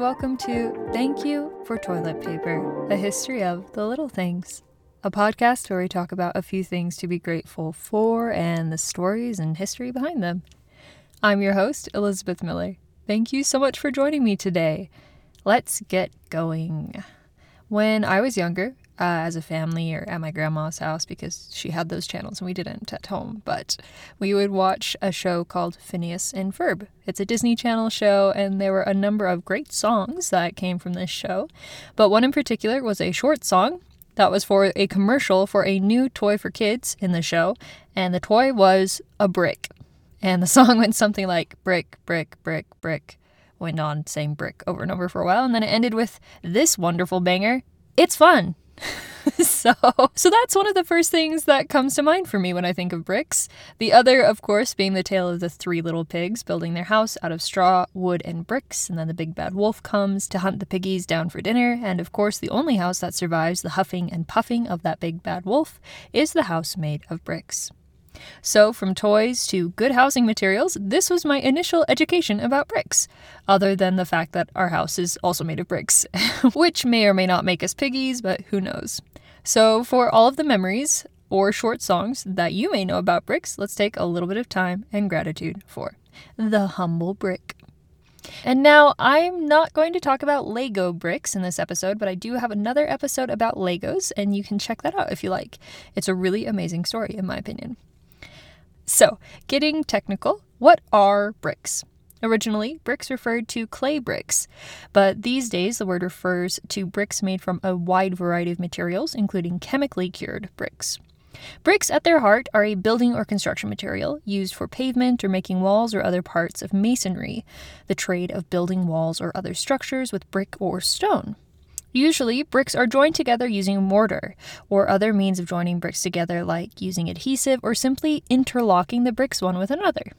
welcome to Thank You for Toilet Paper, a history of the little things, a podcast where we talk about a few things to be grateful for and the stories and history behind them. I'm your host, Elizabeth Miller. Thank you so much for joining me today. Let's get going. When I was younger, as a family or at my grandma's house, because she had those channels and we didn't at home, but we would watch a show called Phineas and Ferb. It's a Disney Channel show, and there were a number of great songs that came from this show, but one in particular was a short song that was for a commercial for a new toy for kids in the show, and the toy was a brick, and the song went something like brick, brick, brick, brick, went on saying brick over and over for a while, and then it ended with this wonderful banger, It's Fun! So that's one of the first things that comes to mind for me when I think of bricks. The other, of course, being the tale of the three little pigs building their house out of straw, wood, and bricks, and then the big bad wolf comes to hunt the piggies down for dinner, and of course the only house that survives the huffing and puffing of that big bad wolf is the house made of bricks. So from toys to good housing materials, this was my initial education about bricks, other than the fact that our house is also made of bricks, which may or may not make us piggies, but who knows. So for all of the memories or short songs that you may know about bricks, let's take a little bit of time and gratitude for the humble brick. And now, I'm not going to talk about Lego bricks in this episode, but I do have another episode about Legos, and you can check that out if you like. It's a really amazing story, in my opinion. So, getting technical, what are bricks? Originally, bricks referred to clay bricks, but these days the word refers to bricks made from a wide variety of materials, including chemically cured bricks. Bricks, at their heart, are a building or construction material used for pavement or making walls or other parts of masonry, the trade of building walls or other structures with brick or stone. Usually, bricks are joined together using mortar, or other means of joining bricks together like using adhesive or simply interlocking the bricks one with another.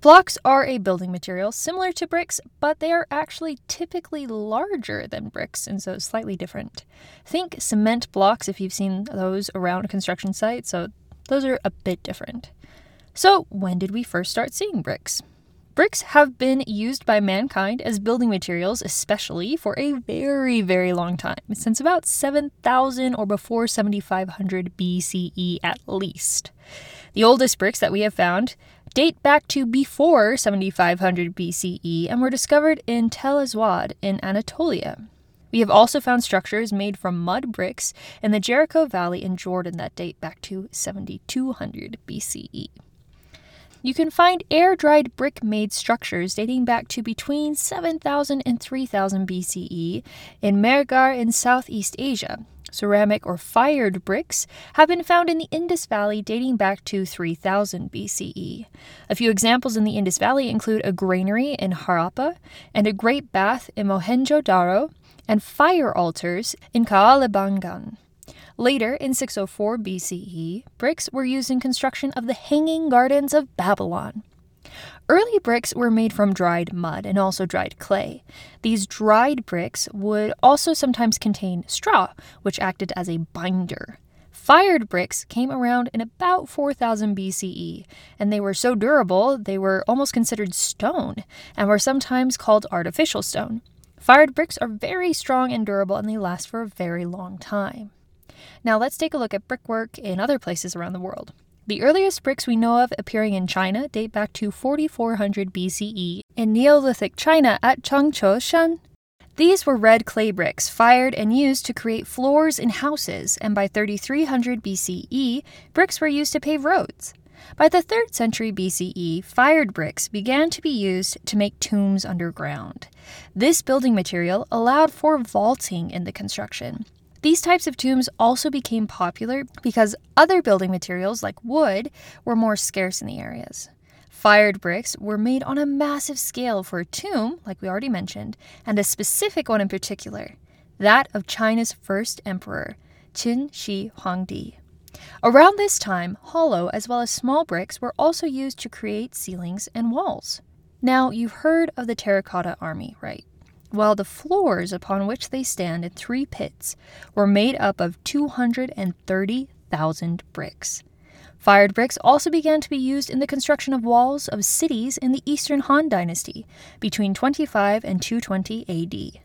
Blocks are a building material similar to bricks, but they are actually typically larger than bricks and so slightly different. Think cement blocks if you've seen those around construction sites, so those are a bit different. So when did we first start seeing bricks? Bricks have been used by mankind as building materials, especially for a very, very long time, since about 7,000 or before 7,500 BCE at least. The oldest bricks that we have found date back to before 7,500 BCE and were discovered in Tell Aswad in Anatolia. We have also found structures made from mud bricks in the Jericho Valley in Jordan that date back to 7,200 BCE. You can find air-dried brick-made structures dating back to between 7,000 and 3,000 BCE in Mergar in Southeast Asia. Ceramic or fired bricks have been found in the Indus Valley dating back to 3,000 BCE. A few examples in the Indus Valley include a granary in Harappa and a great bath in Mohenjo-daro and fire altars in Kalibangan. Later, in 604 BCE, bricks were used in construction of the Hanging Gardens of Babylon. Early bricks were made from dried mud and also dried clay. These dried bricks would also sometimes contain straw, which acted as a binder. Fired bricks came around in about 4000 BCE, and they were so durable they were almost considered stone and were sometimes called artificial stone. Fired bricks are very strong and durable, and they last for a very long time. Now let's take a look at brickwork in other places around the world. The earliest bricks we know of appearing in China date back to 4400 BCE in Neolithic China at Chengchou Shen. These were red clay bricks, fired and used to create floors in houses, and by 3300 BCE, bricks were used to pave roads. By the 3rd century BCE, fired bricks began to be used to make tombs underground. This building material allowed for vaulting in the construction. These types of tombs also became popular because other building materials, like wood, were more scarce in the areas. Fired bricks were made on a massive scale for a tomb, like we already mentioned, and a specific one in particular, that of China's first emperor, Qin Shi Huangdi. Around this time, hollow as well as small bricks were also used to create ceilings and walls. Now, you've heard of the Terracotta Army, right? While the floors upon which they stand in three pits were made up of 230,000 bricks. Fired bricks also began to be used in the construction of walls of cities in the Eastern Han Dynasty between 25 and 220 AD.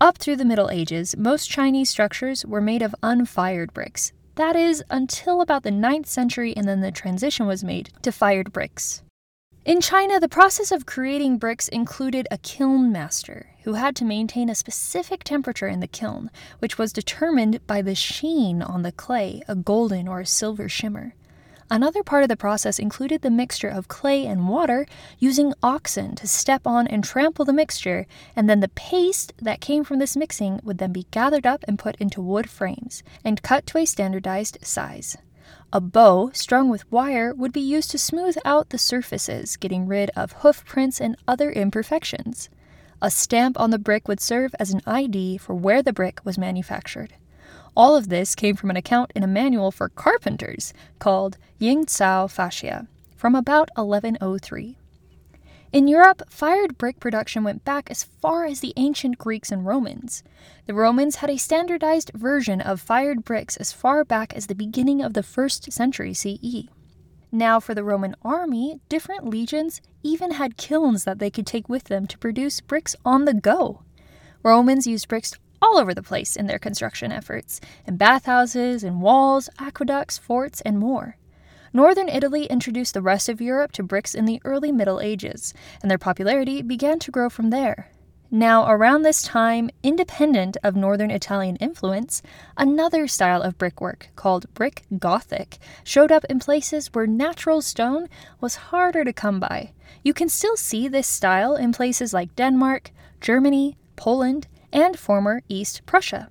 Up through the Middle Ages, most Chinese structures were made of unfired bricks. That is, until about the 9th century, and then the transition was made to fired bricks. In China, the process of creating bricks included a kiln master, who had to maintain a specific temperature in the kiln, which was determined by the sheen on the clay, a golden or a silver shimmer. Another part of the process included the mixture of clay and water, using oxen to step on and trample the mixture, and then the paste that came from this mixing would then be gathered up and put into wood frames, and cut to a standardized size. A bow, strung with wire, would be used to smooth out the surfaces, getting rid of hoof prints and other imperfections. A stamp on the brick would serve as an ID for where the brick was manufactured. All of this came from an account in a manual for carpenters called Ying Cao Fashi from about 1103. In Europe, fired brick production went back as far as the ancient Greeks and Romans. The Romans had a standardized version of fired bricks as far back as the beginning of the 1st century CE. Now, for the Roman army, different legions even had kilns that they could take with them to produce bricks on the go. Romans used bricks all over the place in their construction efforts, in bathhouses, in walls, aqueducts, forts, and more. Northern Italy introduced the rest of Europe to bricks in the early Middle Ages, and their popularity began to grow from there. Now, around this time, independent of Northern Italian influence, another style of brickwork, called brick Gothic, showed up in places where natural stone was harder to come by. You can still see this style in places like Denmark, Germany, Poland, and former East Prussia.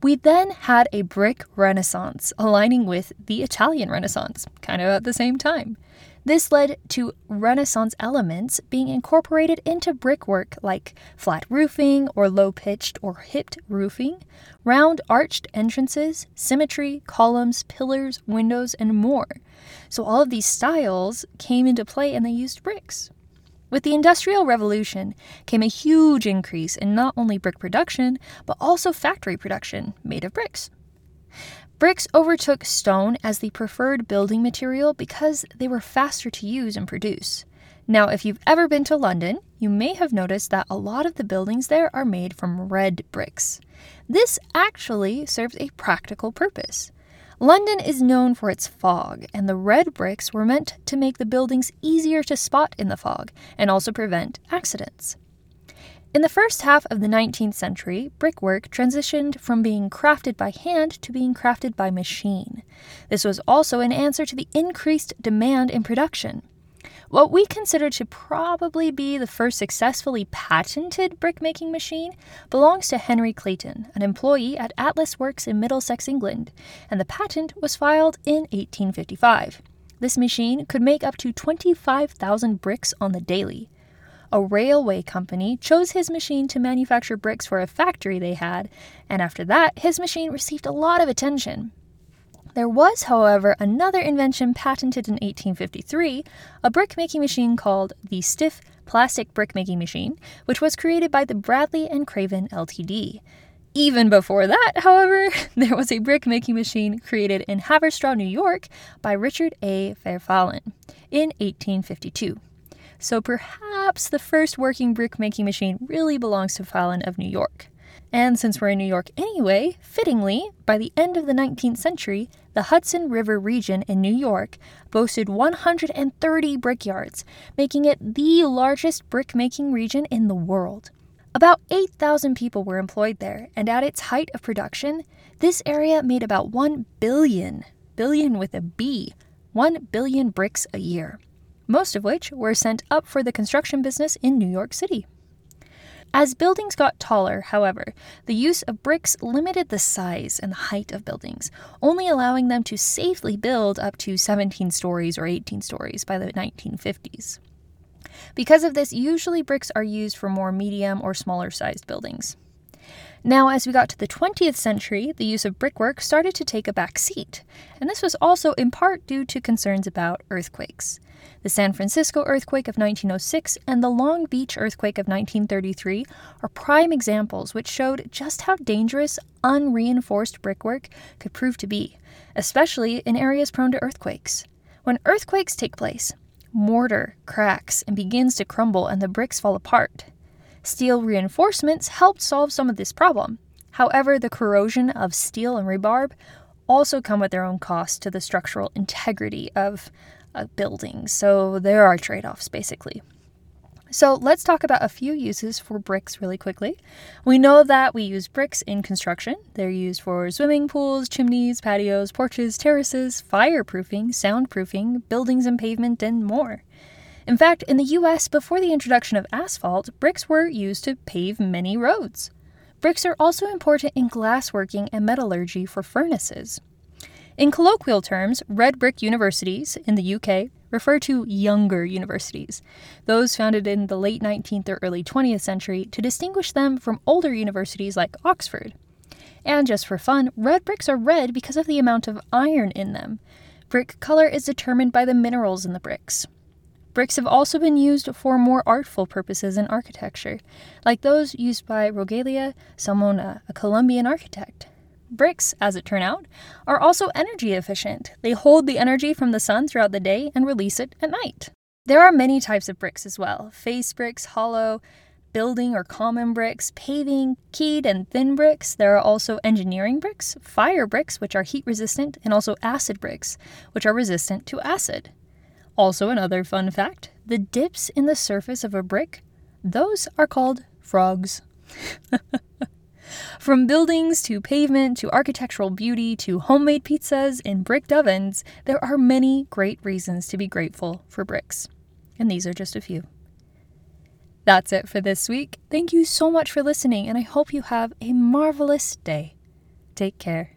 We then had a brick renaissance, aligning with the Italian Renaissance, kind of at the same time. This led to Renaissance elements being incorporated into brickwork like flat roofing or low-pitched or hipped roofing, round arched entrances, symmetry, columns, pillars, windows, and more. So all of these styles came into play and they used bricks. With the Industrial Revolution came a huge increase in not only brick production, but also factory production made of bricks. Bricks overtook stone as the preferred building material because they were faster to use and produce. Now, if you've ever been to London, you may have noticed that a lot of the buildings there are made from red bricks. This actually serves a practical purpose. London is known for its fog, and the red bricks were meant to make the buildings easier to spot in the fog and also prevent accidents. In the first half of the 19th century, brickwork transitioned from being crafted by hand to being crafted by machine. This was also an answer to the increased demand in production. What we consider to probably be the first successfully patented brickmaking machine belongs to Henry Clayton, an employee at Atlas Works in Middlesex, England, and the patent was filed in 1855. This machine could make up to 25,000 bricks on the daily. A railway company chose his machine to manufacture bricks for a factory they had, and after that, his machine received a lot of attention. There was, however, another invention patented in 1853, a brick-making machine called the stiff plastic brick-making machine, which was created by the Bradley and Craven Ltd. Even before that, however, there was a brick-making machine created in Haverstraw, New York, by Richard A. Fairfallon in 1852. So perhaps the first working brick-making machine really belongs to Fallon of New York. And since we're in New York anyway, fittingly, by the end of the 19th century, the Hudson River region in New York boasted 130 brickyards, making it the largest brickmaking region in the world. About 8,000 people were employed there, and at its height of production, this area made about 1 billion bricks a year, most of which were sent up for the construction business in New York City. As buildings got taller, however, the use of bricks limited the size and the height of buildings, only allowing them to safely build up to 17 stories or 18 stories by the 1950s. Because of this, usually bricks are used for more medium or smaller sized buildings. Now, as we got to the 20th century, the use of brickwork started to take a back seat, and this was also in part due to concerns about earthquakes. The San Francisco earthquake of 1906 and the Long Beach earthquake of 1933 are prime examples which showed just how dangerous unreinforced brickwork could prove to be, especially in areas prone to earthquakes. When earthquakes take place, mortar cracks and begins to crumble and the bricks fall apart. Steel reinforcements helped solve some of this problem. However, the corrosion of steel and rebar also come with their own costs to the structural integrity of a building, so there are trade-offs basically. So let's talk about a few uses for bricks really quickly. We know that we use bricks in construction. They're used for swimming pools, chimneys, patios, porches, terraces, fireproofing, soundproofing, buildings and pavement, and more. In fact, in the US, before the introduction of asphalt, bricks were used to pave many roads. Bricks are also important in glassworking and metallurgy for furnaces. In colloquial terms, red brick universities in the UK refer to younger universities, those founded in the late 19th or early 20th century, to distinguish them from older universities like Oxford. And just for fun, red bricks are red because of the amount of iron in them. Brick color is determined by the minerals in the bricks. Bricks have also been used for more artful purposes in architecture, like those used by Rogelia Salmona, a Colombian architect. Bricks, as it turned out, are also energy efficient. They hold the energy from the sun throughout the day and release it at night. There are many types of bricks as well. Face bricks, hollow, building or common bricks, paving, keyed and thin bricks. There are also engineering bricks, fire bricks, which are heat resistant, and also acid bricks, which are resistant to acid. Also, another fun fact, the dips in the surface of a brick, those are called frogs. From buildings to pavement to architectural beauty to homemade pizzas in bricked ovens, there are many great reasons to be grateful for bricks. And these are just a few. That's it for this week. Thank you so much for listening, and I hope you have a marvelous day. Take care.